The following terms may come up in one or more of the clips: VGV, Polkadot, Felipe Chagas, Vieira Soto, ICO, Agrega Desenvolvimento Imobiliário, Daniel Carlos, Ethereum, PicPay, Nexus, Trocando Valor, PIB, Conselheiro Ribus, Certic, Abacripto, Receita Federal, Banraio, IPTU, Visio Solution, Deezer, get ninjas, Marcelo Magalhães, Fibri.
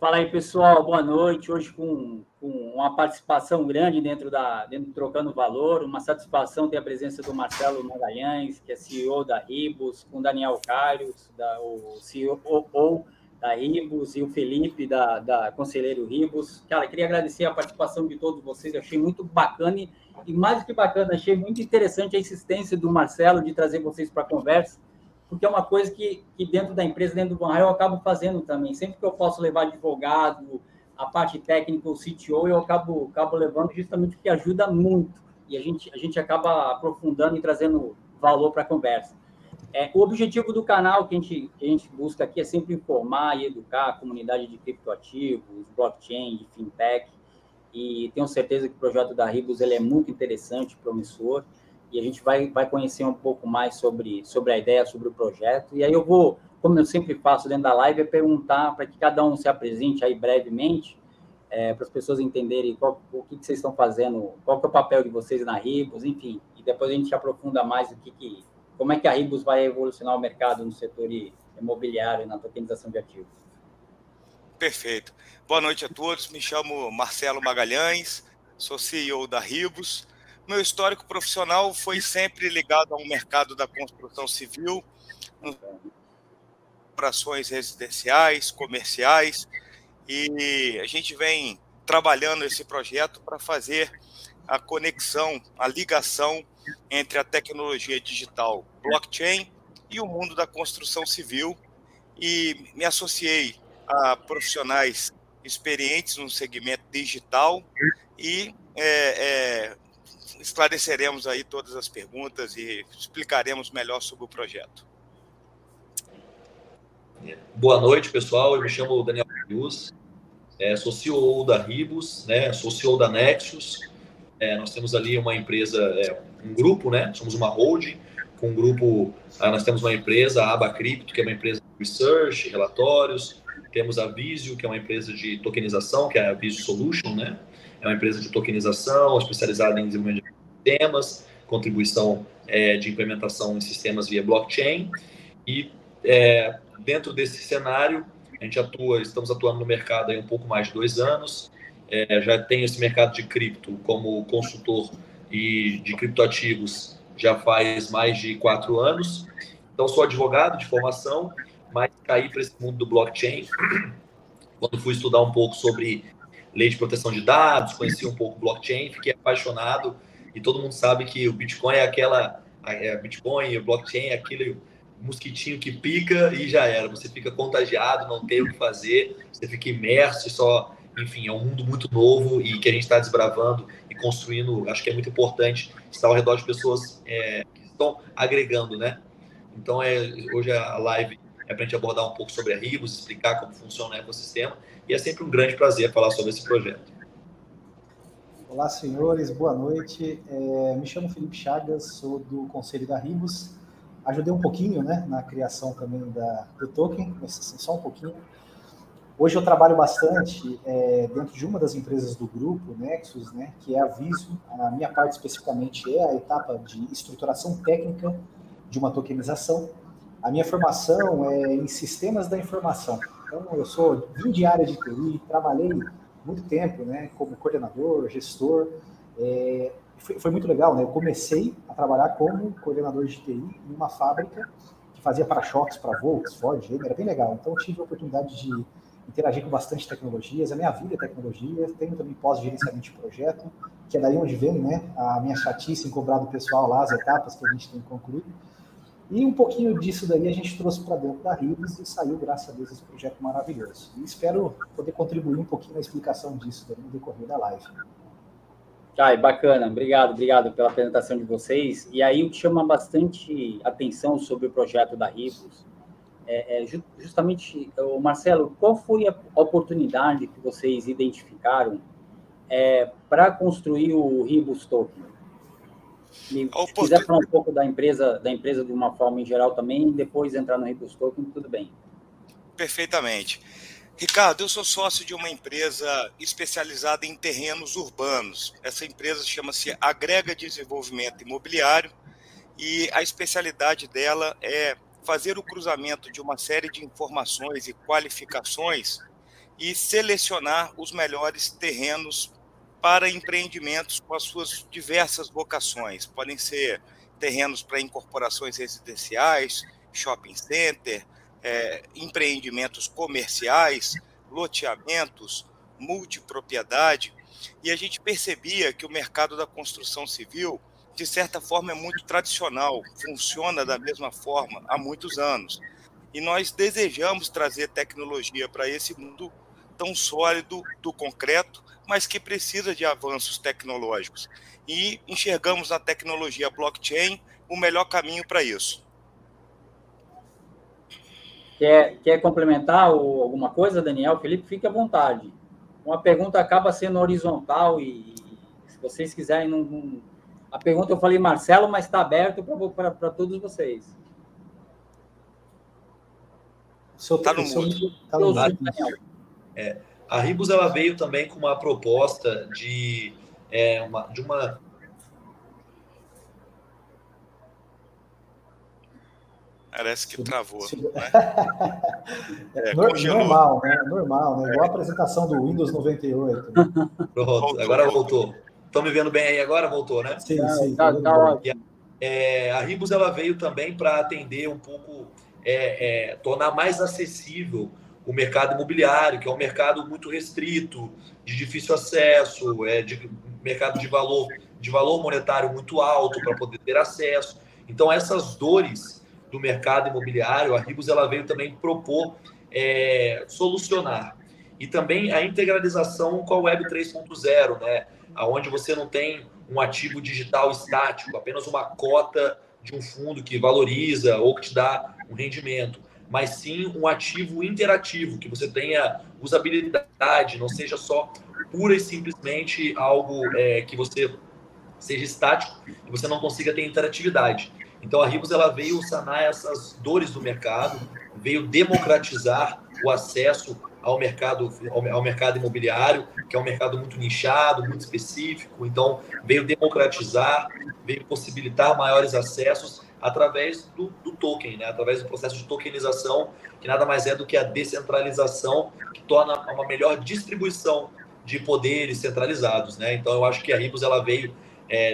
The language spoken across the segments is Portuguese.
Fala aí, pessoal, boa noite. Hoje com uma participação grande dentro do Trocando Valor, uma satisfação ter a presença do Marcelo Magalhães, que é CEO da Ribus, com o Daniel Carlos, o CEO da Ribus, e o Felipe, da Conselheiro Ribus. Cara, queria agradecer a participação de todos vocês, achei muito bacana e mais do que bacana, achei muito interessante a insistência do Marcelo de trazer vocês para a conversa, porque é uma coisa que dentro da empresa, dentro do Banraio, eu acabo fazendo também. Sempre que eu posso levar advogado, a parte técnica, o CTO, eu acabo levando justamente porque ajuda muito. E a gente acaba aprofundando e trazendo valor para a conversa. O objetivo do canal que a gente busca aqui é sempre informar e educar a comunidade de criptoativos, blockchain, de fintech. E tenho certeza que o projeto da Ribus ele é muito interessante, promissor. E a gente vai conhecer um pouco mais sobre a ideia, sobre o projeto. E aí eu vou, como eu sempre faço dentro da live, é perguntar para que cada um se apresente aí brevemente, para as pessoas entenderem o que vocês estão fazendo, qual que é o papel de vocês na Ribus, enfim. E depois a gente aprofunda mais como é que a Ribus vai evolucionar o mercado no setor imobiliário, na tokenização de ativos. Perfeito. Boa noite a todos. Me chamo Marcelo Magalhães, sou CEO da Ribus. Meu histórico profissional foi sempre ligado ao mercado da construção civil, operações residenciais, comerciais, e a gente vem trabalhando esse projeto para fazer a conexão, a ligação entre a tecnologia digital, blockchain, e o mundo da construção civil, e me associei a profissionais experientes no segmento digital e esclareceremos aí todas as perguntas e explicaremos melhor sobre o projeto. Boa noite, pessoal. Eu me chamo Daniel Carlos, sou CEO da Ribus, né? Sou CEO da Nexus. Nós temos ali uma empresa, um grupo, né? Somos uma holding com um grupo. Nós temos uma empresa, a Abacripto, que é uma empresa de research, relatórios. Temos a Visio, que é uma empresa de tokenização, que é a Visio Solution, né? É uma empresa de tokenização especializada em desenvolvimento de sistemas, contribuição de implementação em sistemas via blockchain. E dentro desse cenário, a gente estamos atuando no mercado aí um pouco mais de 2 anos. Já tenho esse mercado de cripto como consultor e de criptoativos já faz mais de 4 anos. Então, sou advogado de formação, mas caí para esse mundo do blockchain quando fui estudar um pouco sobre lei de proteção de dados, conheci um pouco blockchain, fiquei apaixonado, e todo mundo sabe que o Bitcoin é Bitcoin, o blockchain é aquele mosquitinho que pica e já era, você fica contagiado, não tem o que fazer, você fica imerso, enfim, é um mundo muito novo e que a gente está desbravando e construindo. Acho que é muito importante estar ao redor de pessoas que estão agregando, né? Então, hoje a live é para a gente abordar um pouco sobre a Ribus, explicar como funciona o ecossistema, e é sempre um grande prazer falar sobre esse projeto. Olá, senhores, boa noite. Me chamo Felipe Chagas, sou do Conselho da Ribus. Ajudei um pouquinho, né, na criação também do token, mas assim, só um pouquinho. Hoje eu trabalho bastante dentro de uma das empresas do grupo, Nexus, né, que é a Visio. A minha parte especificamente é a etapa de estruturação técnica de uma tokenização. A minha formação é em sistemas da informação. Então, eu vim de área de TI, trabalhei muito tempo, né, como coordenador, gestor. Foi muito legal, né? Eu comecei a trabalhar como coordenador de TI em uma fábrica que fazia para-choques para Volks, Ford, era bem legal. Então, eu tive a oportunidade de interagir com bastante tecnologias. A minha vida é tecnologia. Tenho também pós-gerenciamento de projeto, que é daí onde vem, né, a minha chatice em cobrar do pessoal lá as etapas que a gente tem que concluir. E um pouquinho disso daí a gente trouxe para dentro da Ribus e saiu, graças a Deus, esse projeto maravilhoso. E espero poder contribuir um pouquinho na explicação disso daí no decorrer da live. Chay, bacana. Obrigado pela apresentação de vocês. E aí o que chama bastante atenção sobre o projeto da Ribus é justamente, Marcelo, qual foi a oportunidade que vocês identificaram para construir o Ribus Token? Se quiser falar um pouco da empresa de uma forma em geral também, e depois entrar no Ribus Token, tudo bem. Perfeitamente. Ricardo, eu sou sócio de uma empresa especializada em terrenos urbanos. Essa empresa chama-se Agrega Desenvolvimento Imobiliário, e a especialidade dela é fazer o cruzamento de uma série de informações e qualificações e selecionar os melhores terrenos para empreendimentos com as suas diversas vocações. Podem ser terrenos para incorporações residenciais, shopping center, empreendimentos comerciais, loteamentos, multipropriedade. E a gente percebia que o mercado da construção civil, de certa forma, é muito tradicional, funciona da mesma forma há muitos anos. E nós desejamos trazer tecnologia para esse mundo tão sólido do concreto, mas que precisa de avanços tecnológicos. E enxergamos na tecnologia blockchain o melhor caminho para isso. Quer complementar alguma coisa, Daniel? Felipe, fique à vontade. Uma pergunta acaba sendo horizontal e se vocês quiserem... A pergunta eu falei, Marcelo, mas está aberto para todos vocês. Está no mundo. Tá no mundo. A Ribus ela veio também com uma proposta de uma... Parece que travou. Né? Normal, né? Normal, né? Igual a apresentação do Windows 98. Pronto, agora voltou. Estão me vendo bem aí agora? Voltou, né? Sim, sim. A Ribus ela veio também para atender um pouco... tornar mais acessível o mercado imobiliário, que é um mercado muito restrito, de difícil acesso, mercado de valor monetário muito alto para poder ter acesso. Então, essas dores do mercado imobiliário, a Ribus ela veio também propor solucionar. E também a integralização com a Web 3.0, né? Onde você não tem um ativo digital estático, apenas uma cota de um fundo que valoriza ou que te dá um rendimento, mas sim um ativo interativo, que você tenha usabilidade, não seja só pura e simplesmente algo que você seja estático e você não consiga ter interatividade. Então a Ribus ela veio sanar essas dores do mercado, veio democratizar o acesso ao mercado imobiliário, que é um mercado muito nichado, muito específico. Então, veio democratizar, veio possibilitar maiores acessos através do token, né? Através do processo de tokenização, que nada mais é do que a descentralização, que torna uma melhor distribuição de poderes centralizados, né? Então, eu acho que a Ribus ela veio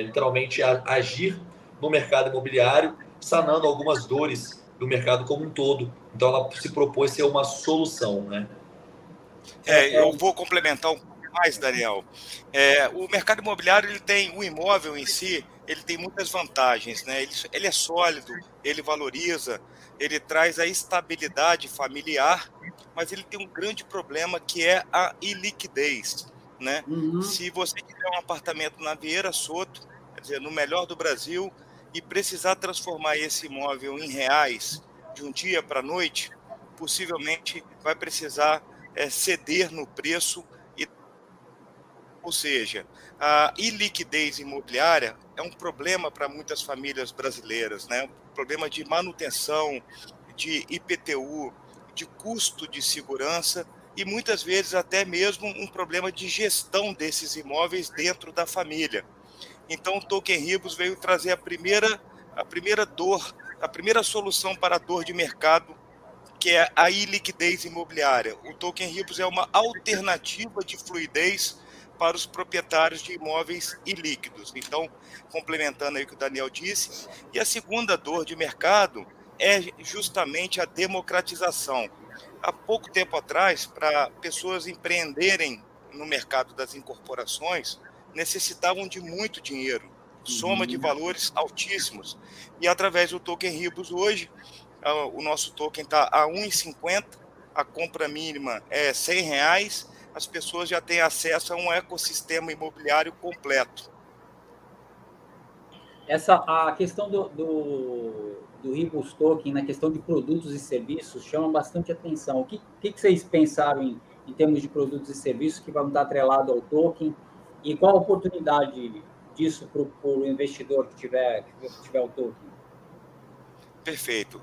literalmente agir no mercado imobiliário, sanando algumas dores do mercado como um todo. Então, ela se propôs ser uma solução, né? Eu vou complementar um pouco mais, Daniel. O mercado imobiliário, ele tem o imóvel em si, ele tem muitas vantagens, né? Ele é sólido, ele valoriza, ele traz a estabilidade familiar, mas ele tem um grande problema que é a iliquidez, né? Uhum. Se você tiver um apartamento na Vieira Soto, quer dizer, no melhor do Brasil, e precisar transformar esse imóvel em reais de um dia para a noite, possivelmente vai precisar ceder no preço, ou seja, a iliquidez imobiliária é um problema para muitas famílias brasileiras, né? Um problema de manutenção, de IPTU, de custo de segurança e muitas vezes até mesmo um problema de gestão desses imóveis dentro da família. Então, o Token Ribus veio trazer a primeira solução para a dor de mercado, que é a iliquidez imobiliária. O Token Ribus é uma alternativa de fluidez para os proprietários de imóveis ilíquidos. Então, complementando aí o que o Daniel disse, e a segunda dor de mercado é justamente a democratização. Há pouco tempo atrás, para pessoas empreenderem no mercado das incorporações, necessitavam de muito dinheiro, soma de valores altíssimos. E através do Token Ribus hoje, o nosso token está a R$ 1,50, a compra mínima é R$ 100, as pessoas já têm acesso a um ecossistema imobiliário completo. A questão do Ribus Token, na questão de produtos e serviços, chama bastante atenção. O que vocês pensaram em termos de produtos e serviços que vão estar atrelados ao token? E qual a oportunidade disso para o investidor que tiver o token? Perfeito.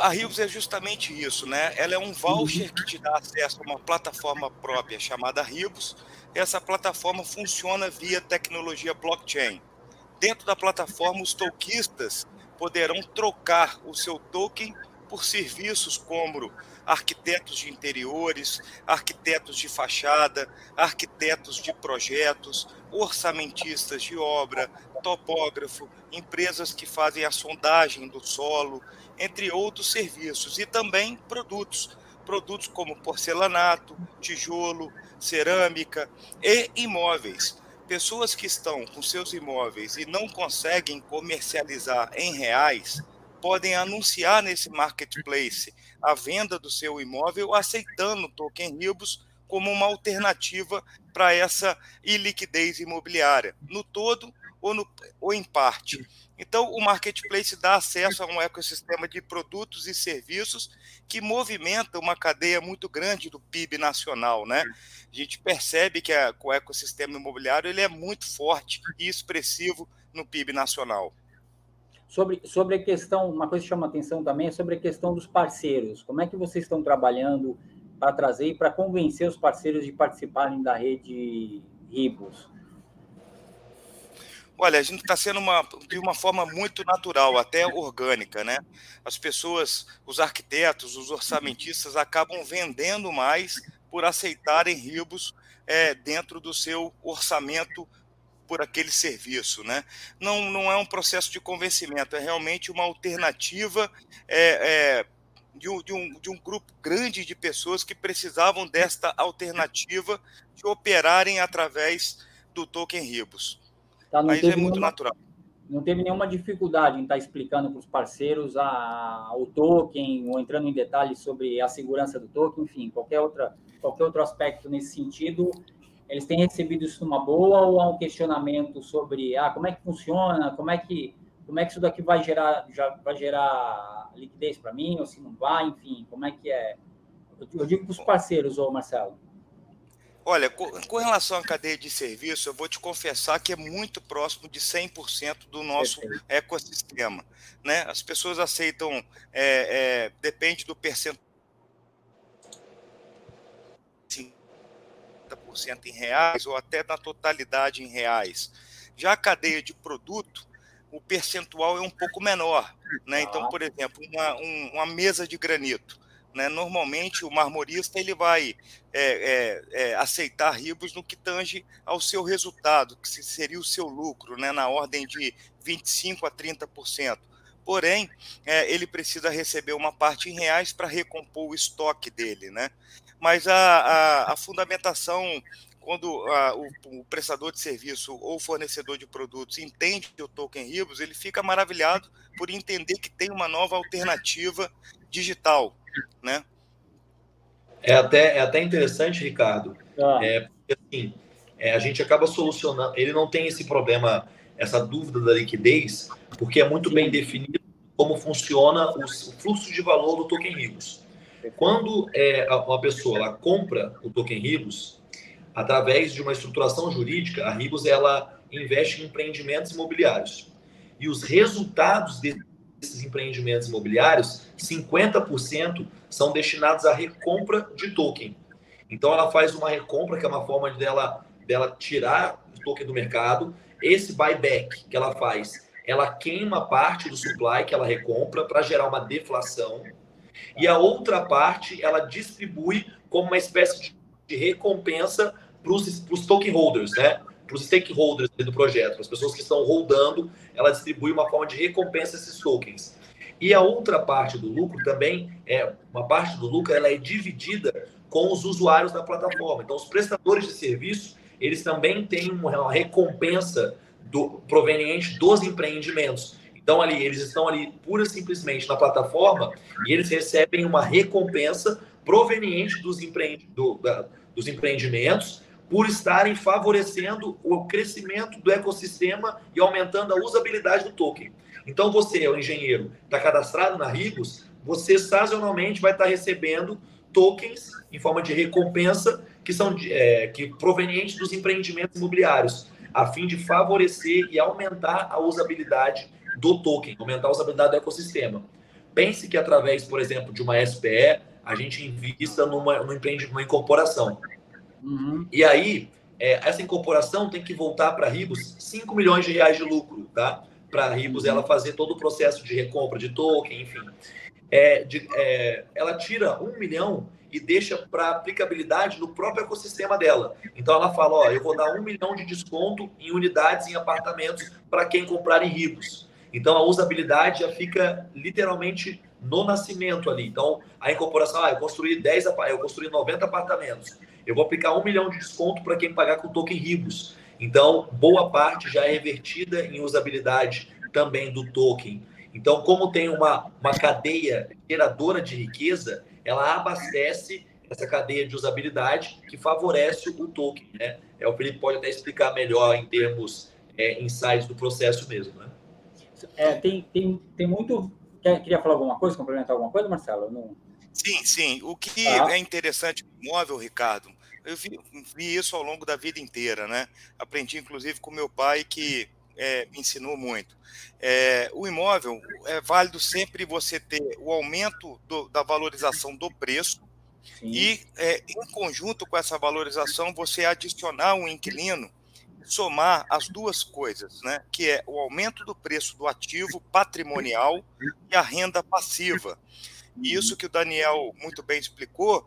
A Ribus é justamente isso, né? Ela é um voucher que te dá acesso a uma plataforma própria chamada Ribus. Essa plataforma funciona via tecnologia blockchain. Dentro da plataforma, os tokenistas poderão trocar o seu token por serviços como arquitetos de interiores, arquitetos de fachada, arquitetos de projetos, orçamentistas de obra, topógrafo, empresas que fazem a sondagem do solo, entre outros serviços, e também produtos como porcelanato, tijolo, cerâmica e imóveis. Pessoas que estão com seus imóveis e não conseguem comercializar em reais, podem anunciar nesse marketplace a venda do seu imóvel, aceitando o token Ribus como uma alternativa para essa iliquidez imobiliária, no todo ou em parte. Então, o marketplace dá acesso a um ecossistema de produtos e serviços que movimenta uma cadeia muito grande do PIB nacional, né? A gente percebe que o ecossistema imobiliário ele é muito forte e expressivo no PIB nacional. Sobre a questão, uma coisa que chama atenção também é sobre a questão dos parceiros. Como é que vocês estão trabalhando para trazer e para convencer os parceiros de participarem da rede Ribus? Olha, a gente está sendo de uma forma muito natural, até orgânica, né? As pessoas, os arquitetos, os orçamentistas acabam vendendo mais por aceitarem Ribus dentro do seu orçamento por aquele serviço, né? Não é um processo de convencimento, é realmente uma alternativa de um grupo grande de pessoas que precisavam desta alternativa de operarem através do token Ribus. Tá, mas é muito natural. Não teve nenhuma dificuldade em estar explicando para os parceiros o token, ou entrando em detalhes sobre a segurança do token, enfim, qualquer outro aspecto nesse sentido. Eles têm recebido isso numa boa, ou há um questionamento sobre como é que funciona, como é que isso daqui vai gerar liquidez para mim, ou se não vai, enfim, como é que é? Eu digo para os parceiros, Marcelo. Olha, com relação à cadeia de serviço, eu vou te confessar que é muito próximo de 100% do nosso ecossistema, né? As pessoas aceitam, depende do percentual, 50% em reais ou até na totalidade em reais. Já a cadeia de produto, o percentual é um pouco menor, né? Então, por exemplo, uma mesa de granito, né? Normalmente o marmorista ele vai aceitar Ribus no que tange ao seu resultado, que seria o seu lucro, né? Na ordem de 25% a 30%. Porém, ele precisa receber uma parte em reais para recompor o estoque dele, né? Mas a fundamentação, quando o prestador de serviço ou fornecedor de produtos entende o token Ribus, ele fica maravilhado por entender que tem uma nova alternativa digital, né? É até interessante, Ricardo, porque assim, a gente acaba solucionando, ele não tem esse problema, essa dúvida da liquidez, porque é muito bem definido como funciona o fluxo de valor do token Ribus. Quando uma pessoa ela compra o token Ribus, através de uma estruturação jurídica, a Ribus ela investe em empreendimentos imobiliários. E os resultados desses empreendimentos imobiliários, 50% são destinados à recompra de token. Então, ela faz uma recompra, que é uma forma dela tirar o token do mercado. Esse buyback que ela faz, ela queima parte do supply que ela recompra para gerar uma deflação. E a outra parte, ela distribui como uma espécie de recompensa para os token holders, né? Para os stakeholders do projeto, para as pessoas que estão holdando, ela distribui uma forma de recompensa esses tokens. E a outra parte do lucro também, uma parte do lucro ela é dividida com os usuários da plataforma. Então, os prestadores de serviço, eles também têm uma recompensa proveniente dos empreendimentos. Então, eles estão ali pura e simplesmente na plataforma e eles recebem uma recompensa proveniente dos empreendimentos por estarem favorecendo o crescimento do ecossistema e aumentando a usabilidade do token. Então, você é o engenheiro, está cadastrado na Ribus, você sazonalmente vai estar recebendo tokens em forma de recompensa que são provenientes dos empreendimentos imobiliários, a fim de favorecer e aumentar a usabilidade do token, aumentar a usabilidade do ecossistema. Pense que através, por exemplo, de uma SPE, a gente invista numa incorporação. Uhum. E aí, essa incorporação tem que voltar para a Ribus 5 milhões de reais de lucro, tá? Para a Ribus ela fazer todo o processo de recompra de token, enfim. ela tira 1 milhão e deixa para aplicabilidade no próprio ecossistema dela. Então ela fala, ó, eu vou dar 1 milhão de desconto em unidades, em apartamentos, para quem comprar em Ribus. Então a usabilidade já fica literalmente no nascimento ali. Então a incorporação, ah, eu construí 90 apartamentos, eu vou aplicar 1 milhão de desconto para quem pagar com token Ribus. Então boa parte já é revertida em usabilidade também do token. Então, como tem uma cadeia geradora de riqueza, ela abastece essa cadeia de usabilidade que favorece o token, né? O Felipe pode até explicar melhor em termos insights do processo mesmo, né? Tem muito... Queria falar alguma coisa, complementar alguma coisa, Marcelo? Não... Sim. O que é interessante do imóvel, Ricardo, eu vi isso ao longo da vida inteira, né? Aprendi, inclusive, com meu pai, que... me ensinou muito. O imóvel é válido sempre você ter o aumento da valorização do preço. Sim. E em conjunto com essa valorização você adicionar um inquilino, somar as duas coisas, né? Que é o aumento do preço do ativo patrimonial e a renda passiva. E isso que o Daniel muito bem explicou,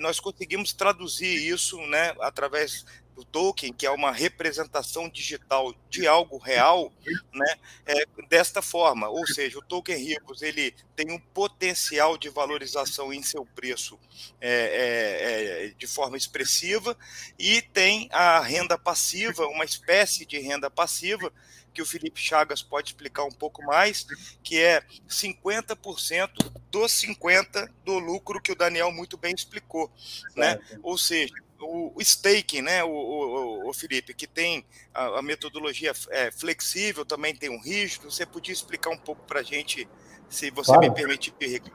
nós conseguimos traduzir isso, né, através do token, que é uma representação digital de algo real, né, desta forma. Ou seja, o token Ribus, ele tem um potencial de valorização em seu preço de forma expressiva e tem a renda passiva, uma espécie de renda passiva, que o Felipe Chagas pode explicar um pouco mais, que é 50% dos 50% do lucro que o Daniel muito bem explicou, né? Ou seja, o staking, né, o Felipe, que tem a metodologia flexível, também tem um rígido. Você podia explicar um pouco para a gente, se você me permitir, Ricardo?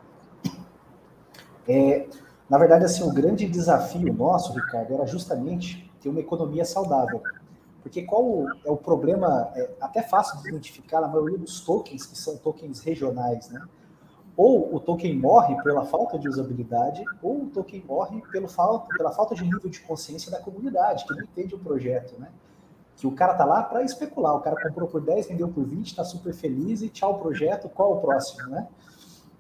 Na verdade, assim, o grande desafio nosso, Ricardo, era justamente ter uma economia saudável. Porque qual é o problema, até fácil de identificar, na maioria dos tokens, que são tokens regionais, né? Ou o token morre pela falta de usabilidade, ou o token morre pela falta de nível de consciência da comunidade, que não entende o projeto, né? Que o cara tá lá para especular, o cara comprou por 10, vendeu por 20, tá super feliz e tchau projeto, qual o próximo, né?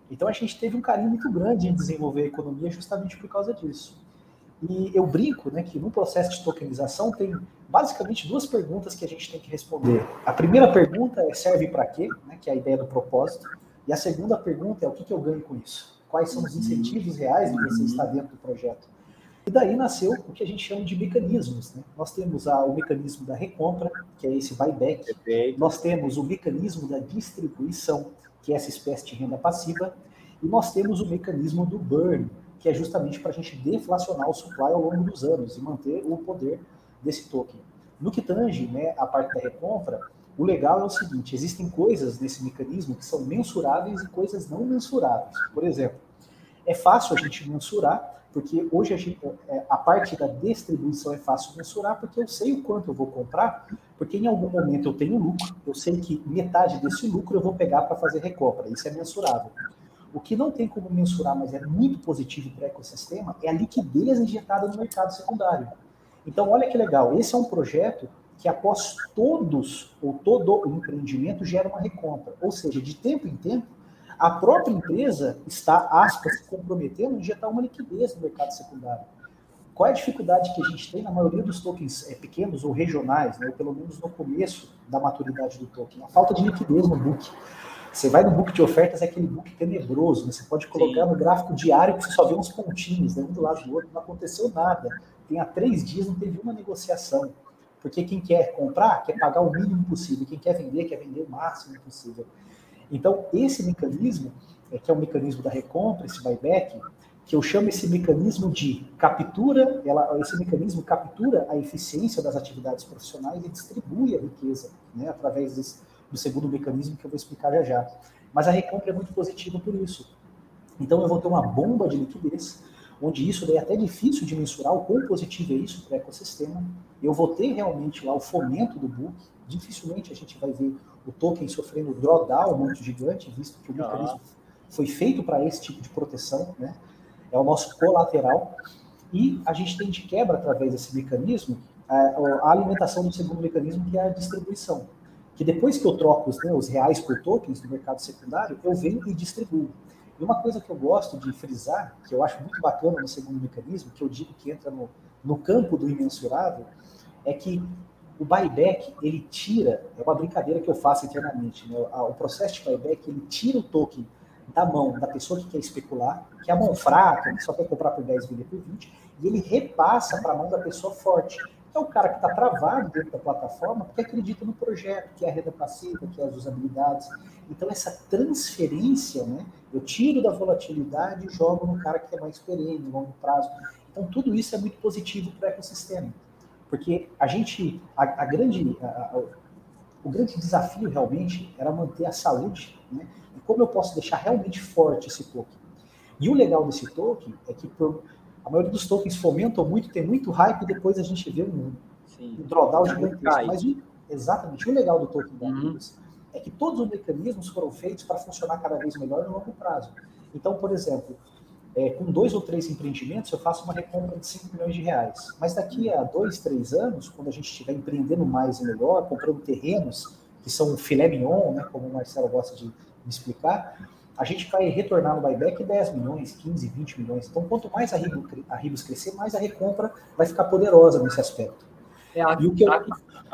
Então a gente teve um carinho muito grande em desenvolver a economia justamente por causa disso. E eu brinco, né, que no processo de tokenização tem basicamente duas perguntas que a gente tem que responder. A primeira pergunta é serve para quê, né, que é a ideia do propósito. E a segunda pergunta é o que eu ganho com isso? Quais são os incentivos reais de você estar dentro do projeto? E daí nasceu o que a gente chama de mecanismos, né? Nós temos o mecanismo da recompra, que é esse buyback. Nós temos o mecanismo da distribuição, que é essa espécie de renda passiva. E nós temos o mecanismo do burn, que é justamente para a gente deflacionar o supply ao longo dos anos e manter o poder desse token. No que tange, né, a parte da recompra, o legal é o seguinte, existem coisas nesse mecanismo que são mensuráveis e coisas não mensuráveis. Por exemplo, é fácil a gente mensurar, porque hoje a parte da distribuição é fácil mensurar, porque eu sei o quanto eu vou comprar, porque em algum momento eu tenho lucro, eu sei que metade desse lucro eu vou pegar para fazer recompra, isso é mensurável. O que não tem como mensurar, mas é muito positivo para o ecossistema, é a liquidez injetada no mercado secundário. Então, olha que legal, esse é um projeto que após todo o empreendimento gera uma recompra. Ou seja, de tempo em tempo, a própria empresa está, aspas, se comprometendo a injetar uma liquidez no mercado secundário. Qual é a dificuldade que a gente tem na maioria dos tokens pequenos ou regionais, né, ou pelo menos no começo da maturidade do token? A falta de liquidez no book. Você vai no book de ofertas, é aquele book tenebroso, né? Você pode colocar no gráfico diário que você só vê uns pontinhos, né, um do lado do outro, não aconteceu nada. Tem há 3 dias, não teve uma negociação. Porque quem quer comprar, quer pagar o mínimo possível. Quem quer vender o máximo possível. Então, esse mecanismo, que é o mecanismo da recompra, esse buyback, que eu chamo esse mecanismo de captura, esse mecanismo captura a eficiência das atividades profissionais e distribui a riqueza, né, através do segundo mecanismo que eu vou explicar já já. Mas a recompra é muito positiva por isso. Então, eu vou ter uma bomba de liquidez, onde isso daí é até difícil de mensurar o quão positivo é isso para o ecossistema. Eu vou ter realmente lá o fomento do book, dificilmente a gente vai ver o token sofrendo drawdown muito gigante, visto que o mecanismo foi feito para esse tipo de proteção, né? É o nosso colateral. E a gente tem de quebra, através desse mecanismo, a alimentação do segundo mecanismo, que é a distribuição. Que depois que eu troco os reais por tokens do mercado secundário, eu venho e distribuo. E uma coisa que eu gosto de frisar, que eu acho muito bacana no segundo mecanismo, que eu digo que entra no campo do imensurável, é que o buyback, ele tira, é uma brincadeira que eu faço internamente, né? O processo de buyback, ele tira o token da mão da pessoa que quer especular, que é a mão fraca, que só quer comprar por 10, vender por 20, e ele repassa para a mão da pessoa forte, que é o cara que está travado dentro da plataforma, porque acredita no projeto, que é a renda passiva, que é as usabilidades. Então, essa transferência, né? Eu tiro da volatilidade e jogo no cara que é mais perene, no longo prazo. Então, tudo isso é muito positivo para o ecossistema. Porque o grande desafio realmente era manter a saúde, né? E como eu posso deixar realmente forte esse token. E o legal desse token é que a maioria dos tokens fomentam muito, tem muito hype, e depois a gente vê um drawdown gigantesco. Mas exatamente, o legal do token da Ribus é que todos os mecanismos foram feitos para funcionar cada vez melhor no longo prazo. Então, por exemplo, com 2 ou 3 empreendimentos, eu faço uma recompra de R$5 milhões. Mas daqui a 2, 3 anos, quando a gente estiver empreendendo mais e melhor, comprando terrenos, que são filé mignon, né, como o Marcelo gosta de me explicar, a gente vai retornar no buyback 10 milhões, 15, 20 milhões. Então, quanto mais a Ribus crescer, mais a recompra vai ficar poderosa nesse aspecto.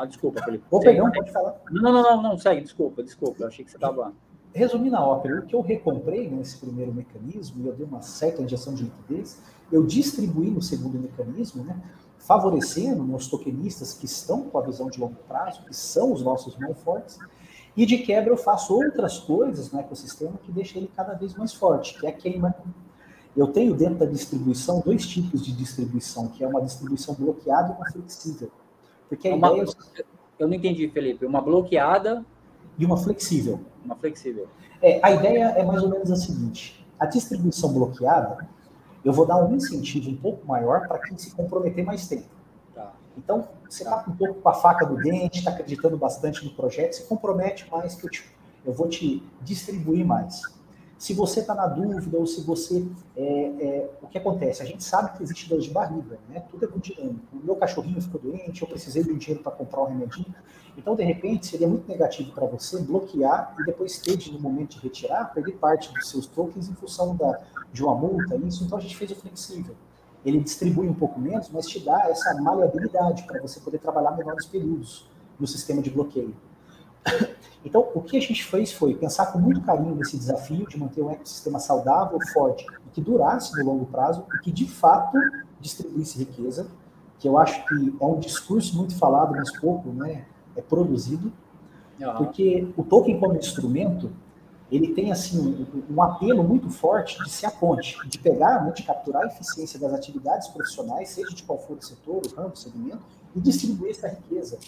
Desculpa, Felipe. Vou pegar pode falar. Não, segue, desculpa. Eu achei que você estava... Resumindo a ópera, o que eu recomprei nesse primeiro mecanismo, e eu dei uma certa injeção de liquidez, eu distribuí no segundo mecanismo, né, favorecendo meus tokenistas que estão com a visão de longo prazo, que são os nossos mais fortes, e de quebra eu faço outras coisas no ecossistema que deixam ele cada vez mais forte, que é a queima. Eu tenho dentro da distribuição 2 tipos de distribuição, que é uma distribuição bloqueada e uma flexível. Porque a ideia... Eu não entendi, Felipe. Uma bloqueada... E uma flexível. Uma flexível. A ideia é mais ou menos a seguinte. A distribuição bloqueada, eu vou dar um incentivo um pouco maior para quem se comprometer mais tempo. Tá. Então, você está um pouco com a faca do dente, está acreditando bastante no projeto, se compromete mais, que eu vou te distribuir mais. Se você está na dúvida, ou se você... o que acontece? A gente sabe que existe dor de barriga, né? Tudo é muito dinâmico. O meu cachorrinho ficou doente, eu precisei de um dinheiro para comprar um remedinho. Então, de repente, seria muito negativo para você bloquear e depois ter, no momento de retirar, perder parte dos seus tokens em função de uma multa, isso. Então, a gente fez o flexível. Ele distribui um pouco menos, mas te dá essa maleabilidade para você poder trabalhar menores períodos no sistema de bloqueio. Então, o que a gente fez foi pensar com muito carinho nesse desafio de manter um ecossistema saudável, forte, e que durasse no longo prazo, e que, de fato, distribuísse riqueza, que eu acho que é um discurso muito falado, mas pouco, né, é produzido, porque o token como instrumento, ele tem, assim, um apelo muito forte de ser a ponte, de pegar, de capturar a eficiência das atividades profissionais, seja de qual for o setor, o ramo, o segmento, e distribuir essa riqueza.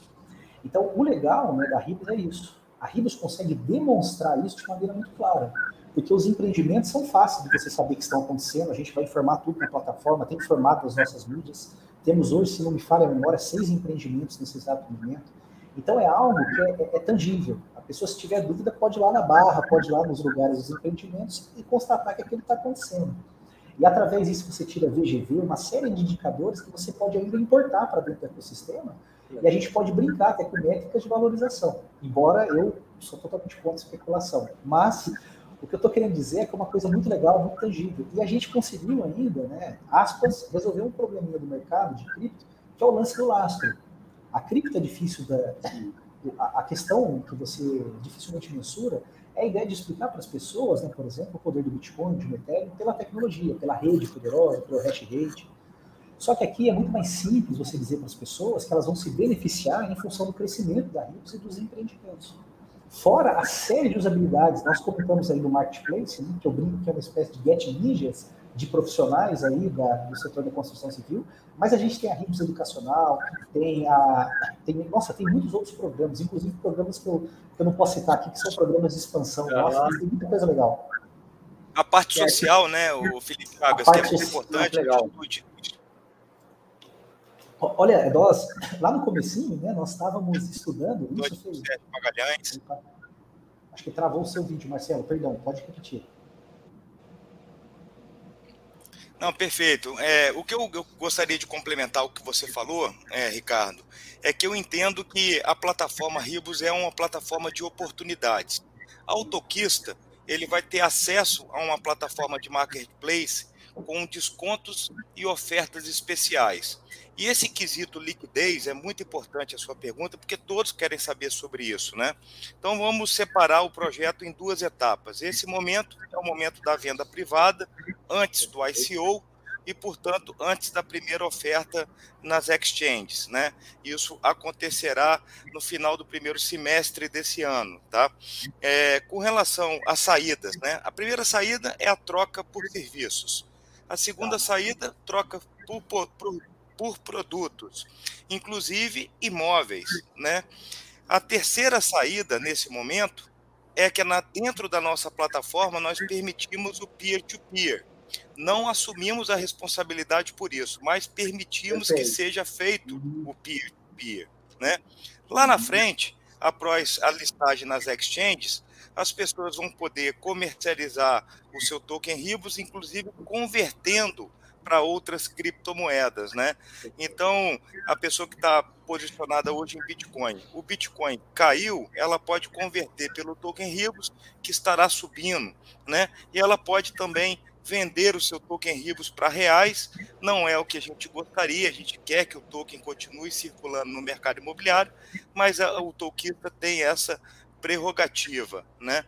Então, o legal, né, da Ribus é isso. A Ribus consegue demonstrar isso de maneira muito clara, porque os empreendimentos são fáceis de você saber que estão acontecendo, a gente vai informar tudo na plataforma, tem informado nas nossas mídias. Temos hoje, se não me falha a memória, 6 empreendimentos nesse exato momento. Então, é algo que é tangível. A pessoa, se tiver dúvida, pode ir lá na Barra, pode ir lá nos lugares dos empreendimentos e constatar que aquilo está acontecendo. E, através disso, você tira VGV, uma série de indicadores que você pode ainda importar para dentro do ecossistema. E a gente pode brincar até com métricas de valorização, embora eu sou totalmente contra especulação. Mas o que eu estou querendo dizer é que é uma coisa muito legal, muito tangível. E a gente conseguiu ainda, né, aspas, resolver um probleminha do mercado de cripto, que é o lance do lastro. A cripto é difícil, a questão que você dificilmente mensura é a ideia de explicar para as pessoas, né, por exemplo, o poder do Bitcoin, do Ethereum, pela tecnologia, pela rede poderosa, pelo hash rate. Só que aqui é muito mais simples você dizer para as pessoas que elas vão se beneficiar em função do crescimento da Ribus e dos empreendimentos. Fora a série de usabilidades, nós comentamos aí no Marketplace, né, que eu brinco que é uma espécie de get ninjas de profissionais aí do setor da construção civil, mas a gente tem a Ribus Educacional, tem muitos outros programas, inclusive programas que eu não posso citar aqui, que são programas de expansão, mas tem muita coisa legal. A parte social, né, o Felipe Chagas, que é muito importante, legal. Olha, nós, lá no comecinho, né, nós estávamos estudando... Isso foi... Magalhães. Acho que travou o seu vídeo, Marcelo, perdão, pode repetir. Não, perfeito. O que eu gostaria de complementar o que você falou, Ricardo, é que eu entendo que a plataforma Ribus é uma plataforma de oportunidades. A autoquista, ele vai ter acesso a uma plataforma de marketplace com descontos e ofertas especiais. E esse quesito liquidez é muito importante a sua pergunta, porque todos querem saber sobre isso, né? Então, vamos separar o projeto em duas etapas. Esse momento é o momento da venda privada, antes do ICO e, portanto, antes da primeira oferta nas exchanges, né? Isso acontecerá no final do primeiro semestre desse ano, tá? Com relação às saídas, né? A primeira saída é a troca por serviços. A segunda saída, troca por produtos, inclusive imóveis, né? A terceira saída, nesse momento, é que dentro da nossa plataforma nós permitimos o peer-to-peer. Não assumimos a responsabilidade por isso, mas permitimos que seja feito o peer-to-peer, né? Lá na frente, após a listagem nas exchanges, as pessoas vão poder comercializar o seu token Ribus, inclusive convertendo para outras criptomoedas, né? Então, a pessoa que está posicionada hoje em Bitcoin, o Bitcoin caiu, ela pode converter pelo token Ribus, que estará subindo, né? E ela pode também vender o seu token Ribus para reais. Não é o que a gente gostaria, a gente quer que o token continue circulando no mercado imobiliário, mas o tokenista tem essa prerrogativa, né?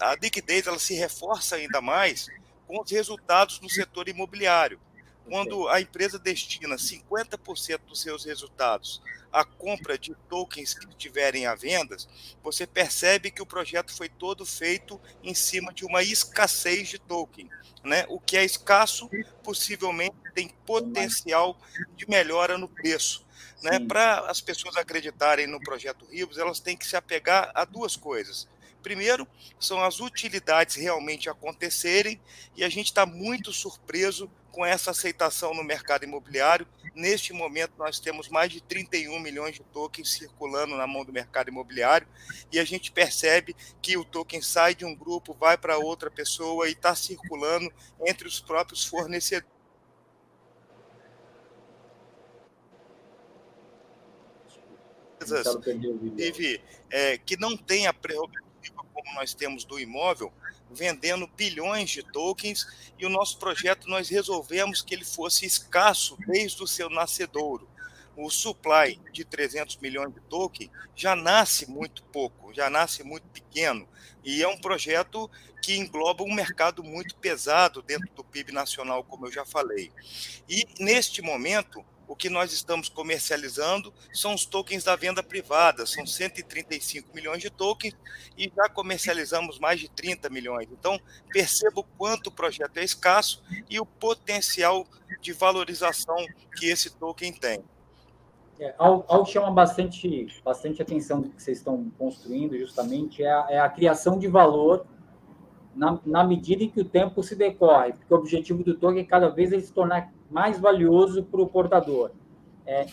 A liquidez, ela se reforça ainda mais com os resultados no setor imobiliário. Quando a empresa destina 50% dos seus resultados à compra de tokens que estiverem à venda, você percebe que o projeto foi todo feito em cima de uma escassez de token, né? O que é escasso possivelmente tem potencial de melhora no preço, né? Para as pessoas acreditarem no projeto Ribus, elas têm que se apegar a duas coisas. Primeiro, são as utilidades realmente acontecerem, e a gente está muito surpreso com essa aceitação no mercado imobiliário. Neste momento, nós temos mais de 31 milhões de tokens circulando na mão do mercado imobiliário, e a gente percebe que o token sai de um grupo, vai para outra pessoa e está circulando entre os próprios fornecedores. Que não tem a prerrogativa como nós temos do imóvel, vendendo bilhões de tokens, e o nosso projeto nós resolvemos que ele fosse escasso desde o seu nascedouro. O supply de 300 milhões de token já nasce muito pouco, já nasce muito pequeno, e é um projeto que engloba um mercado muito pesado dentro do PIB nacional, como eu já falei. E neste momento, o que nós estamos comercializando são os tokens da venda privada, são 135 milhões de tokens, e já comercializamos mais de 30 milhões. Então, perceba o quanto o projeto é escasso e o potencial de valorização que esse token tem. Algo que chama bastante atenção do que vocês estão construindo, justamente, é a criação de valor na medida em que o tempo se decorre, porque o objetivo do token é cada vez ele se tornar mais valioso para o portador.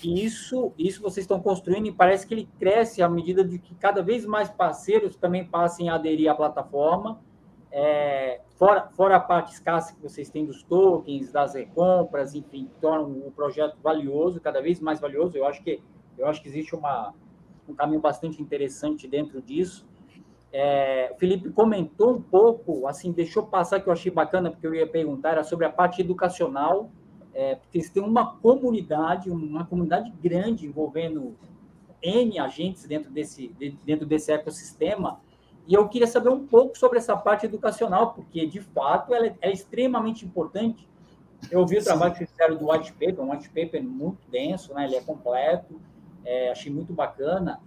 E isso vocês estão construindo, e parece que ele cresce à medida de que cada vez mais parceiros também passem a aderir à plataforma, fora a parte escassa que vocês têm dos tokens, das recompras, enfim, que tornam o projeto valioso, cada vez mais valioso. Eu acho que existe um caminho bastante interessante dentro disso. O Felipe comentou um pouco, assim, deixou passar, que eu achei bacana, porque eu ia perguntar, era sobre a parte educacional, porque eles têm uma comunidade grande envolvendo N agentes dentro desse ecossistema, e eu queria saber um pouco sobre essa parte educacional, porque, de fato, ela é extremamente importante. Eu vi o trabalho que fizeram do White Paper, um White Paper muito denso, né? Ele é completo. Achei muito bacana,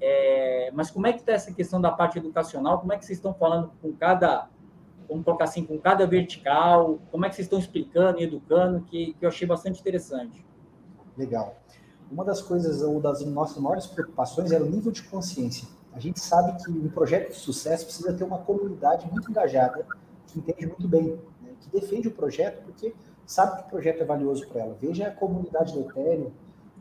mas como é que está essa questão da parte educacional? Como é que vocês estão falando com cada vertical? Como é que vocês estão explicando e educando, que eu achei bastante interessante? Legal. Uma das coisas, ou das nossas maiores preocupações, era o nível de consciência. A gente sabe que um projeto de sucesso precisa ter uma comunidade muito engajada, que entende muito bem, né? Que defende o projeto, porque sabe que o projeto é valioso para ela. Veja a comunidade do Ethereum,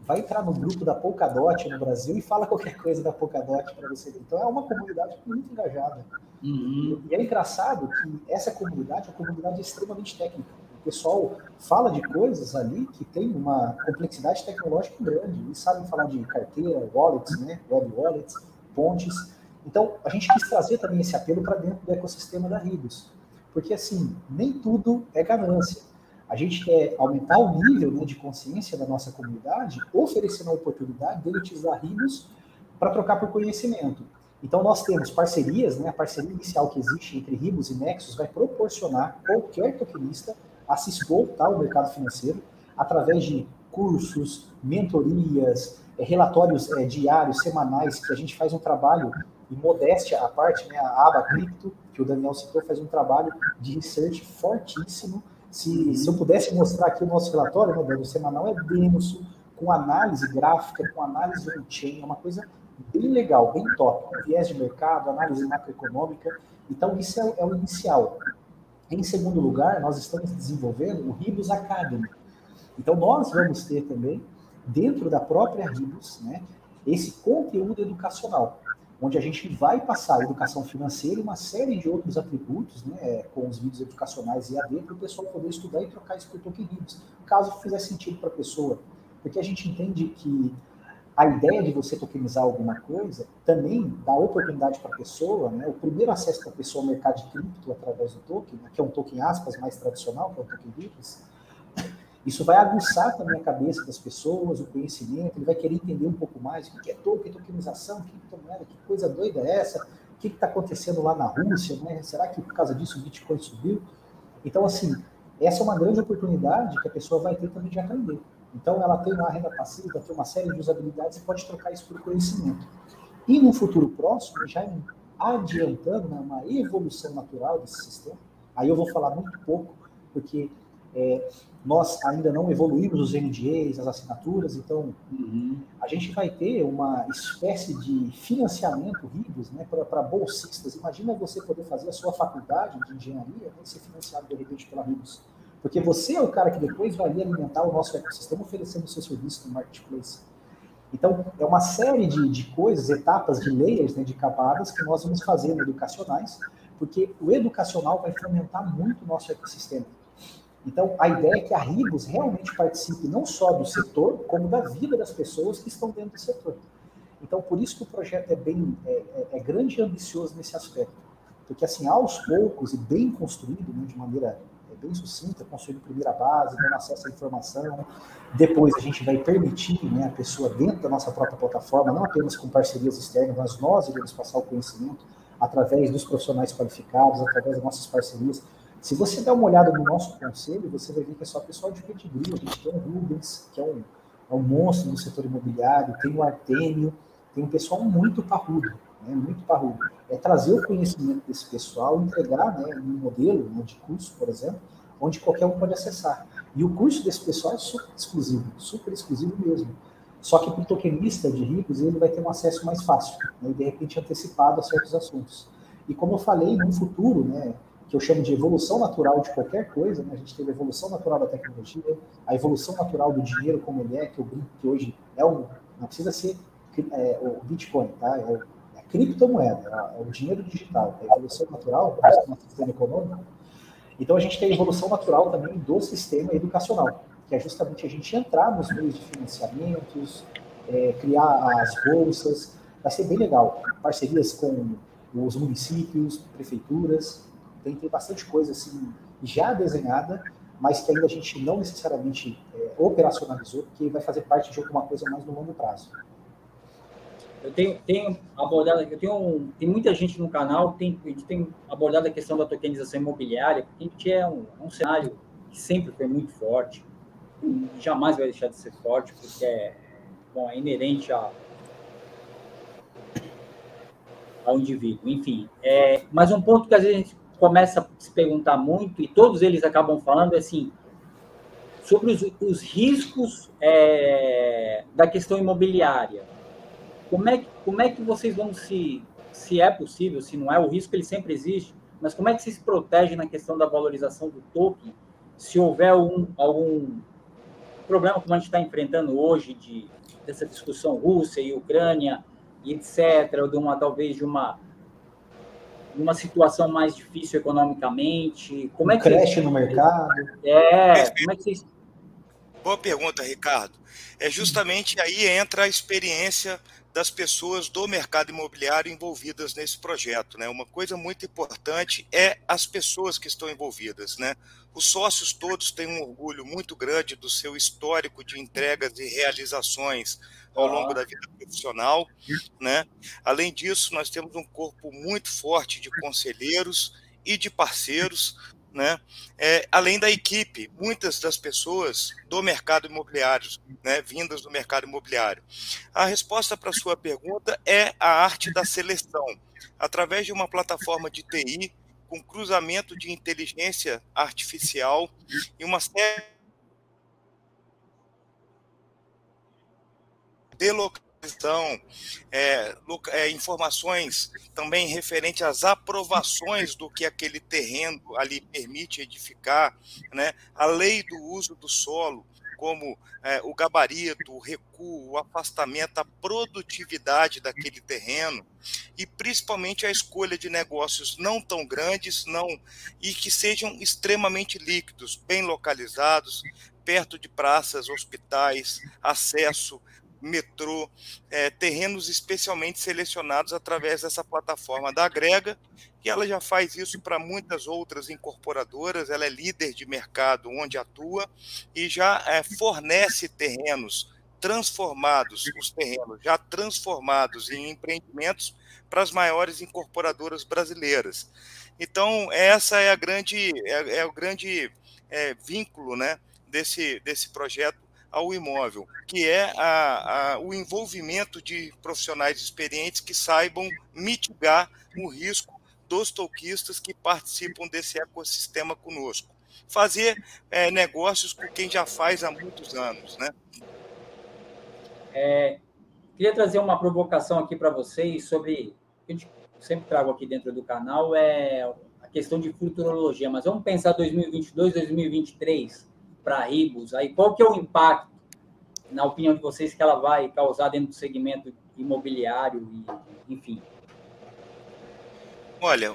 vai entrar no grupo da Polkadot no Brasil e fala qualquer coisa da Polkadot para você. Então, é uma comunidade muito engajada. Uhum. E é engraçado que essa comunidade é uma comunidade extremamente técnica. O pessoal fala de coisas ali que tem uma complexidade tecnológica grande. Eles sabem falar de carteira, wallets, né? Web wallets, pontes. Então, a gente quis trazer também esse apelo para dentro do ecossistema da Ribus, porque, assim, nem tudo é ganância. A gente quer aumentar o nível, né, de consciência da nossa comunidade, oferecendo a oportunidade de utilizar a Ribus para trocar por conhecimento. Então, nós temos parcerias, né, a parceria inicial que existe entre Ribus e Nexus vai proporcionar qualquer tokenista a se expor, tá, ao mercado financeiro através de cursos, mentorias, relatórios diários, semanais, que a gente faz um trabalho, e modéstia à parte, né, a Abacripto, que o Daniel citou, faz um trabalho de research fortíssimo. Se eu pudesse mostrar aqui o nosso relatório, né, Daniel, semanal é denso, com análise gráfica, com análise on-chain, é uma coisa bem legal, bem top, com viés de mercado, análise macroeconômica. Então, isso é o inicial. Em segundo lugar, nós estamos desenvolvendo o Ribus Academy. Então, nós vamos ter também, dentro da própria Ribus, né, esse conteúdo educacional, onde a gente vai passar a educação financeira e uma série de outros atributos, né, com os vídeos educacionais EAD, para o pessoal poder estudar e trocar isso por token Ribus, caso fizer sentido para a pessoa. Porque a gente entende que a ideia de você tokenizar alguma coisa também dá oportunidade para a pessoa, né, o primeiro acesso da pessoa ao mercado de cripto através do token, né, que é um token aspas mais tradicional, que é um token Ribus. Isso vai aguçar também a cabeça das pessoas, o conhecimento, ele vai querer entender um pouco mais o que é token, tokenização, criptomoeda, que coisa doida é essa, o que está acontecendo lá na Rússia, né? Será que por causa disso o Bitcoin subiu? Então, assim, essa é uma grande oportunidade que a pessoa vai ter também de aprender. Então, ela tem uma renda passiva, ela tem uma série de usabilidades e pode trocar isso por conhecimento. E no futuro próximo, já adiantando, né, uma evolução natural desse sistema, aí eu vou falar muito pouco, porque... nós ainda não evoluímos os NDAs, as assinaturas, então a gente vai ter uma espécie de financiamento Ribus, né, para bolsistas. Imagina você poder fazer a sua faculdade de engenharia, né, ser financiado de repente pela Ribus, porque você é o cara que depois vai alimentar o nosso ecossistema oferecendo o seu serviço no marketplace. Então, é uma série de coisas, etapas, de layers, né, de camadas que nós vamos fazendo educacionais, porque o educacional vai fomentar muito o nosso ecossistema. Então, a ideia é que a Ribus realmente participe não só do setor, como da vida das pessoas que estão dentro do setor. Então, por isso que o projeto é bem grande e ambicioso nesse aspecto. Porque, assim, aos poucos e bem construído, né, de maneira bem sucinta, construindo primeira base, dando acesso à informação, depois a gente vai permitir, né, a pessoa dentro da nossa própria plataforma, não apenas com parcerias externas, mas nós iremos passar o conhecimento através dos profissionais qualificados, através das nossas parcerias. Se você der uma olhada no nosso conselho, você vai ver que é só pessoal de pedigree. A gente tem o Rubens, que é um monstro do setor imobiliário, tem o Artêmio, tem um pessoal muito parrudo, né, muito parrudo. É trazer o conhecimento desse pessoal, entregar, né, um modelo, né, de curso, por exemplo, onde qualquer um pode acessar. E o curso desse pessoal é super exclusivo mesmo. Só que para o tokenista de Ribus, ele vai ter um acesso mais fácil, né, e de repente antecipado a certos assuntos. E como eu falei, no futuro, né, que eu chamo de evolução natural de qualquer coisa, né? A gente teve a evolução natural da tecnologia, a evolução natural do dinheiro como ele é, que eu brinco que hoje não precisa ser o Bitcoin, tá? É a criptomoeda, é o dinheiro digital, é a evolução natural, como sistema econômico. Então, a gente tem a evolução natural também do sistema educacional, que é justamente a gente entrar nos meios de financiamentos, criar as bolsas, vai ser bem legal. Parcerias com os municípios, prefeituras... Tem bastante coisa assim já desenhada, mas que ainda a gente não necessariamente operacionalizou, porque vai fazer parte de alguma coisa mais no longo prazo. Eu tenho abordado, tem muita gente no canal, a gente tem abordado a questão da tokenização imobiliária, que é um cenário que sempre foi muito forte, jamais vai deixar de ser forte, porque é inerente ao indivíduo. Enfim, mas um ponto que às vezes a gente começa a se perguntar muito, e todos eles acabam falando assim, sobre os riscos da questão imobiliária. Como é que vocês vão se é possível, se não é, o risco ele sempre existe, mas como é que vocês se protegem na questão da valorização do token, se houver algum problema como a gente está enfrentando hoje, dessa discussão Rússia e Ucrânia, e etc., ou de uma situação mais difícil economicamente? Como é que cresce no mercado? Como é que vocês... Boa pergunta, Ricardo. É justamente aí entra a experiência das pessoas do mercado imobiliário envolvidas nesse projeto, né? Uma coisa muito importante é as pessoas que estão envolvidas, né? Os sócios todos têm um orgulho muito grande do seu histórico de entregas e realizações ao longo da vida profissional, né? Além disso, nós temos um corpo muito forte de conselheiros e de parceiros, né? Além da equipe, muitas das pessoas do mercado imobiliário, né, vindas do mercado imobiliário. A resposta para a sua pergunta é a arte da seleção, através de uma plataforma de TI, com cruzamento de inteligência artificial e uma série de localização, informações também referente às aprovações do que aquele terreno ali permite edificar, né? A lei do uso do solo, como o gabarito, o recuo, o afastamento, a produtividade daquele terreno e principalmente a escolha de negócios não tão grandes e que sejam extremamente líquidos, bem localizados, perto de praças, hospitais, acesso, metrô, terrenos especialmente selecionados através dessa plataforma da Agrega, e ela já faz isso para muitas outras incorporadoras, ela é líder de mercado onde atua e já fornece terrenos transformados, os terrenos já transformados em empreendimentos para as maiores incorporadoras brasileiras. Então, essa é a grande, o grande vínculo, né, desse projeto ao imóvel, que é o envolvimento de profissionais experientes que saibam mitigar o risco dos touquistas que participam desse ecossistema conosco. Fazer negócios com quem já faz há muitos anos, né? Queria trazer uma provocação aqui para vocês sobre... A gente sempre trago aqui dentro do canal a questão de futurologia, mas vamos pensar 2022, 2023... para a Ribus, aí qual que é o impacto, na opinião de vocês, que ela vai causar dentro do segmento imobiliário, enfim? Olha,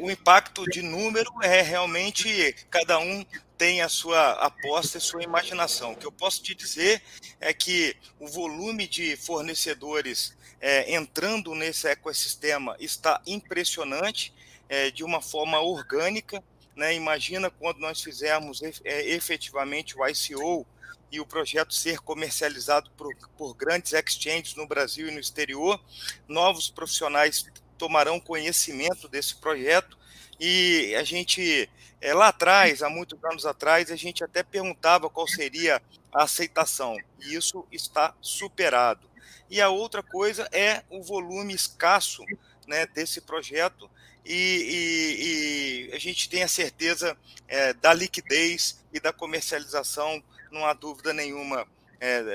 o impacto de número realmente, cada um tem a sua aposta e sua imaginação. O que eu posso te dizer é que o volume de fornecedores entrando nesse ecossistema está impressionante, de uma forma orgânica, né? Imagina quando nós fizermos efetivamente o ICO e o projeto ser comercializado por grandes exchanges no Brasil e no exterior, novos profissionais tomarão conhecimento desse projeto. E a gente, lá atrás, há muitos anos atrás, a gente até perguntava qual seria a aceitação, e isso está superado. E a outra coisa é o volume escasso, né, desse projeto, e a gente tem a certeza da liquidez e da comercialização, não há dúvida nenhuma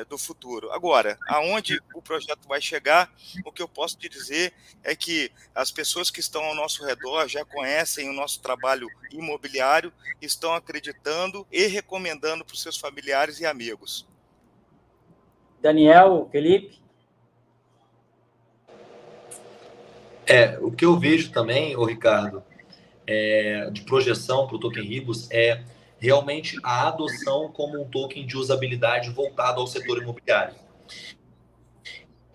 do futuro. Agora, aonde o projeto vai chegar, o que eu posso te dizer é que as pessoas que estão ao nosso redor já conhecem o nosso trabalho imobiliário, estão acreditando e recomendando para os seus familiares e amigos. Daniel, Felipe? O que eu vejo também, Ricardo, de projeção para o token Ribus é realmente a adoção como um token de usabilidade voltado ao setor imobiliário.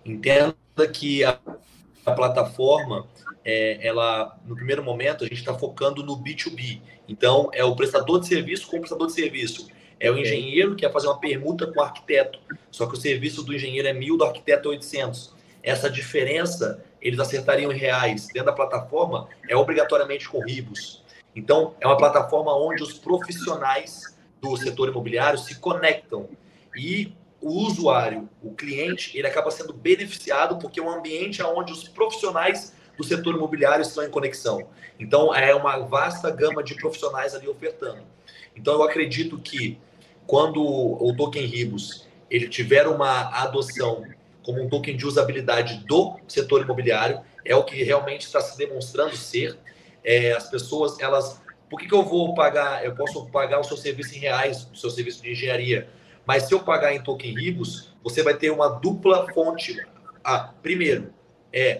Entenda que a plataforma, ela, no primeiro momento, a gente está focando no B2B. Então, é o prestador de serviço com o prestador de serviço. É o engenheiro que vai fazer uma permuta com o arquiteto. Só que o serviço do engenheiro é 1.000, do arquiteto é 800. Essa diferença eles acertariam em reais dentro da plataforma, obrigatoriamente com Ribus. Então, é uma plataforma onde os profissionais do setor imobiliário se conectam e o usuário, o cliente, ele acaba sendo beneficiado porque é um ambiente onde os profissionais do setor imobiliário estão em conexão. Então, é uma vasta gama de profissionais ali ofertando. Então, eu acredito que quando o token Ribus ele tiver uma adoção como um token de usabilidade do setor imobiliário, é o que realmente está se demonstrando ser. As pessoas, elas... Por que eu vou pagar? Eu posso pagar o seu serviço em reais, o seu serviço de engenharia, mas se eu pagar em token Ribus, você vai ter uma dupla fonte. Primeiro,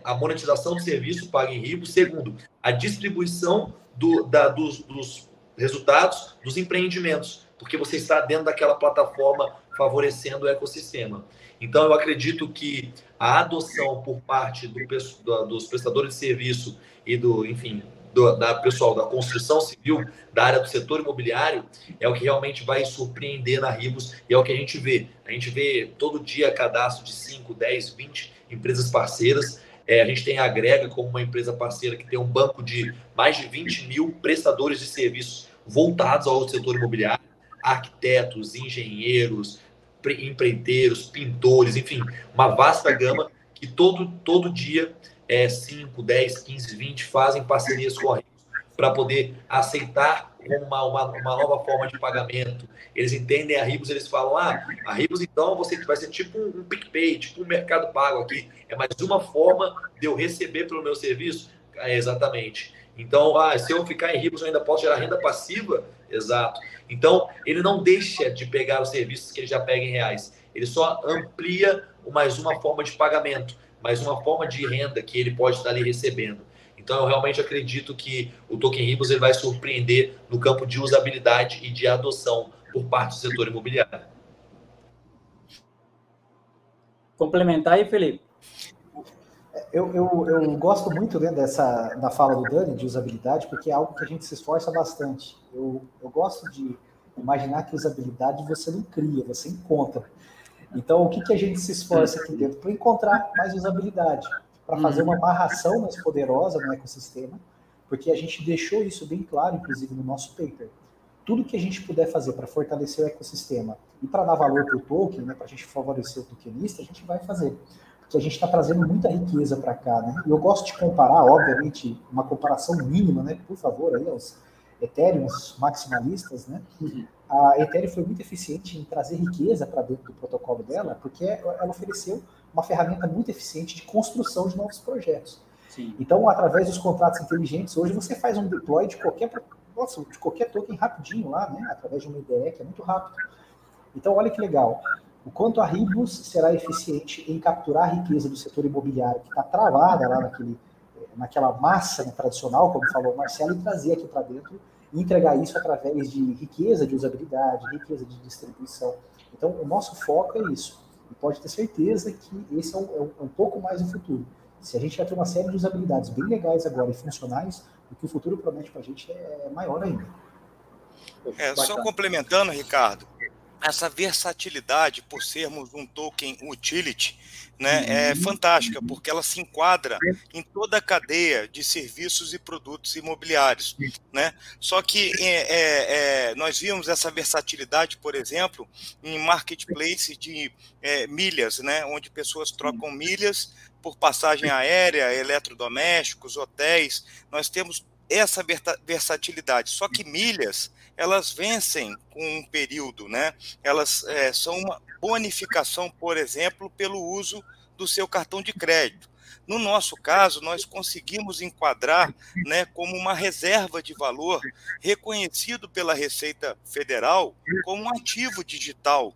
a monetização do serviço paga em Ribus. Segundo, a distribuição dos resultados dos empreendimentos, porque você está dentro daquela plataforma favorecendo o ecossistema. Então, eu acredito que a adoção por parte dos prestadores de serviço e do pessoal da construção civil, da área do setor imobiliário, é o que realmente vai surpreender na Ribus e é o que a gente vê. A gente vê todo dia cadastro de 5, 10, 20 empresas parceiras. A gente tem a Agrega como uma empresa parceira que tem um banco de mais de 20 mil prestadores de serviços voltados ao setor imobiliário, arquitetos, engenheiros, empreiteiros, pintores, enfim, uma vasta gama que todo dia 5, 10, 15, 20 fazem parcerias com a Ribus para poder aceitar uma nova forma de pagamento. Eles entendem a Ribus, eles falam, a Ribus então você vai ser tipo um PicPay, tipo um Mercado Pago aqui, é mais uma forma de eu receber pelo meu serviço? Exatamente. Então, se eu ficar em Ribus eu ainda posso gerar renda passiva? Exato. Então, ele não deixa de pegar os serviços que ele já pega em reais, ele só amplia mais uma forma de pagamento, mais uma forma de renda que ele pode estar ali recebendo. Então, eu realmente acredito que o Token Ribus ele vai surpreender no campo de usabilidade e de adoção por parte do setor imobiliário. Complementar aí, Felipe? Eu gosto muito da fala do Dani de usabilidade, porque é algo que a gente se esforça bastante. Eu gosto de imaginar que usabilidade você não cria, você encontra. Então, o que a gente se esforça aqui dentro? Para encontrar mais usabilidade, para fazer uma amarração mais poderosa no ecossistema, porque a gente deixou isso bem claro, inclusive, no nosso paper. Tudo que a gente puder fazer para fortalecer o ecossistema e para dar valor para o token, né, para a gente favorecer o tokenista, a gente vai fazer. Porque a gente está trazendo muita riqueza para cá. Né? E eu gosto de comparar, obviamente, uma comparação mínima, né, por favor, aí aos Ethereum, os maximalistas, né? A Ethereum foi muito eficiente em trazer riqueza para dentro do protocolo dela, porque ela ofereceu uma ferramenta muito eficiente de construção de novos projetos. Sim. Então, através dos contratos inteligentes, hoje você faz um deploy de qualquer token rapidinho lá, né? Através de uma IDE, que é muito rápido. Então, olha que legal. O quanto a Ribus será eficiente em capturar a riqueza do setor imobiliário, que está travada lá naquela massa tradicional, como falou o Marcelo, e trazer aqui para dentro, e entregar isso através de riqueza de usabilidade, riqueza de distribuição. Então, o nosso foco é isso. E pode ter certeza que esse é um pouco mais o futuro. Se a gente já tem uma série de usabilidades bem legais agora e funcionais, o que o futuro promete para a gente é maior ainda. Só complementando, Ricardo, essa versatilidade por sermos um token utility, né, é fantástica, porque ela se enquadra em toda a cadeia de serviços e produtos imobiliários, né? Só que nós vimos essa versatilidade, por exemplo, em marketplace de milhas, né, onde pessoas trocam milhas por passagem aérea, eletrodomésticos, hotéis. Nós temos essa versatilidade, só que milhas, elas vencem com um período, né? Elas são uma bonificação, por exemplo, pelo uso do seu cartão de crédito. No nosso caso, nós conseguimos enquadrar, né, como uma reserva de valor reconhecido pela Receita Federal como um ativo digital,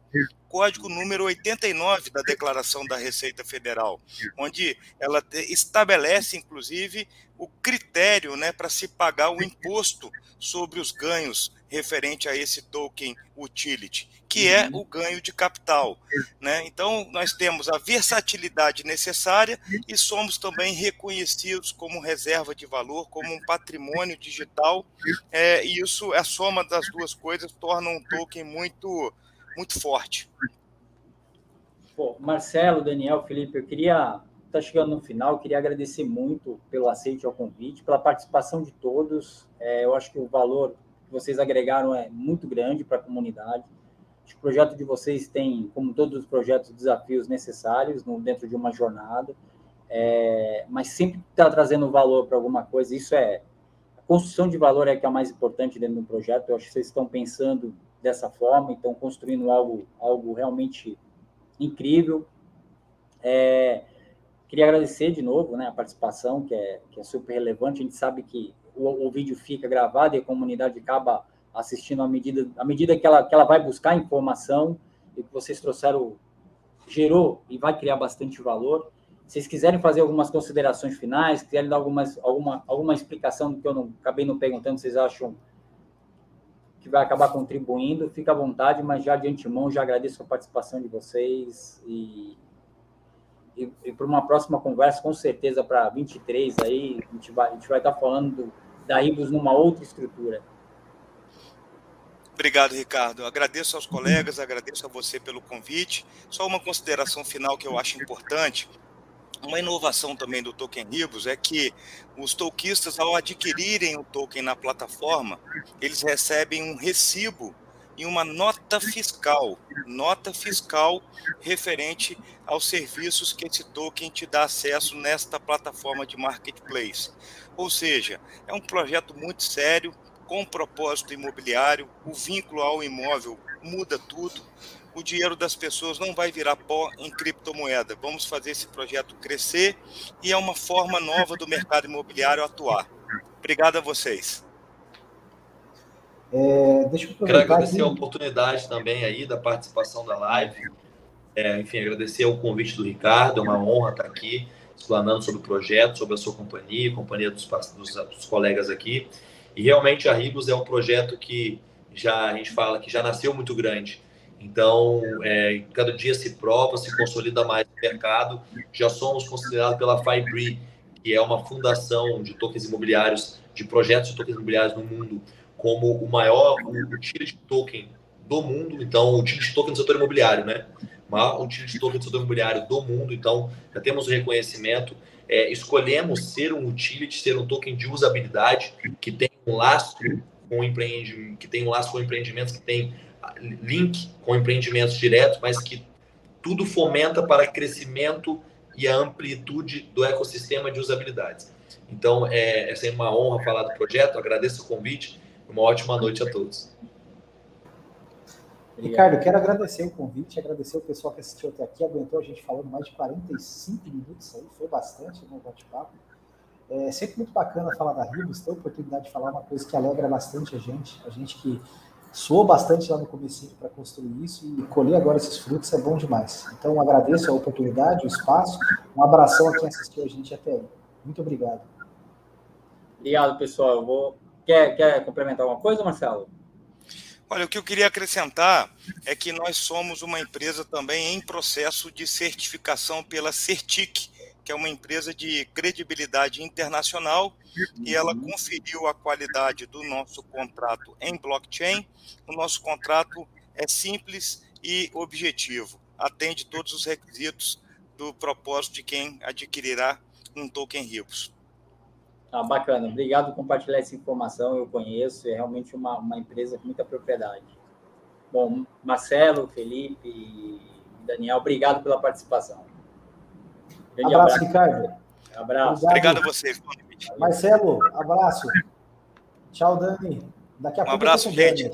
código número 89 da Declaração da Receita Federal, onde ela estabelece, inclusive, o critério, né, para se pagar o imposto sobre os ganhos referente a esse token utility, que é o ganho de capital, né? Então, nós temos a versatilidade necessária e somos também reconhecidos como reserva de valor, como um patrimônio digital, e isso, a soma das duas coisas torna um token muito, muito forte. Bom, Marcelo, Daniel, Felipe, eu queria... Está chegando no final, queria agradecer muito pelo aceite ao convite, pela participação de todos. Eu acho que o valor que vocês agregaram é muito grande para a comunidade. O projeto de vocês tem, como todos os projetos, desafios necessários dentro de uma jornada, mas sempre está trazendo valor para alguma coisa. Isso a construção de valor é que é a mais importante dentro do projeto. Eu acho que vocês estão pensando dessa forma, estão construindo algo realmente incrível. Queria agradecer de novo, né, a participação, que é super relevante. A gente sabe que o vídeo fica gravado e a comunidade acaba assistindo à medida que ela vai buscar informação, e o que vocês trouxeram gerou e vai criar bastante valor. Se vocês quiserem fazer algumas considerações finais, quiserem dar alguma explicação do que eu acabei não perguntando, vocês acham que vai acabar contribuindo. Fica à vontade, mas já de antemão, já agradeço a participação de vocês e para uma próxima conversa, com certeza, para 23, aí, a gente vai estar falando da Ribus numa outra estrutura. Obrigado, Ricardo. Agradeço aos colegas, agradeço a você pelo convite. Só uma consideração final que eu acho importante. Uma inovação também do Token Ribus é que os tokenistas, ao adquirirem o token na plataforma, eles recebem um recibo e uma nota fiscal referente aos serviços que esse token te dá acesso nesta plataforma de marketplace. Ou seja, é um projeto muito sério, com propósito imobiliário, o vínculo ao imóvel muda tudo, o dinheiro das pessoas não vai virar pó em criptomoeda. Vamos fazer esse projeto crescer e é uma forma nova do mercado imobiliário atuar. Obrigado a vocês. Deixa eu aproveitar. Quero agradecer a oportunidade também aí da participação da live. Enfim, agradecer o convite do Ricardo, é uma honra estar aqui explanando sobre o projeto, sobre a sua companhia, dos colegas aqui. E realmente a Ribus é um projeto que já a gente fala que já nasceu muito grande. Então, cada dia se prova, se consolida mais no mercado. Já somos considerados pela Fibri, que é uma fundação de tokens imobiliários, de projetos de tokens imobiliários no mundo, como o maior utility de token do mundo. Então, o utility de token do setor imobiliário, né? O maior utility de token do setor imobiliário do mundo. Então, já temos o reconhecimento. Escolhemos ser um utility, ser um token de usabilidade que tem um lastro com empreendimentos, que tem link com empreendimentos diretos, mas que tudo fomenta para crescimento e a amplitude do ecossistema de usabilidades. Então, é sempre uma honra falar do projeto, agradeço o convite, uma ótima noite a todos. Ricardo, quero agradecer o convite, agradecer o pessoal que assistiu até aqui, aguentou a gente falando mais de 45 minutos, aí foi bastante no bate-papo. É sempre muito bacana falar da Ribus, ter a oportunidade de falar uma coisa que alegra bastante a gente que suou bastante lá no comecinho para construir isso e colher agora esses frutos é bom demais. Então, agradeço a oportunidade, o espaço, um abração a quem assistiu a gente até aí. Muito obrigado. Obrigado, pessoal. Quer complementar alguma coisa, Marcelo? Olha, o que eu queria acrescentar é que nós somos uma empresa também em processo de certificação pela Certic, que é uma empresa de credibilidade internacional, e ela conferiu a qualidade do nosso contrato em blockchain. O nosso contrato é simples e objetivo, atende todos os requisitos do propósito de quem adquirirá um token Ribus. Ah, bacana, obrigado por compartilhar essa informação, eu conheço, é realmente uma empresa com muita propriedade. Bom, Marcelo, Felipe e Daniel, obrigado pela participação. Grande abraço, Ricardo. Abraço. Obrigado a vocês. Marcelo, abraço. Tchau, Dani. Daqui a pouco. Um abraço, gente.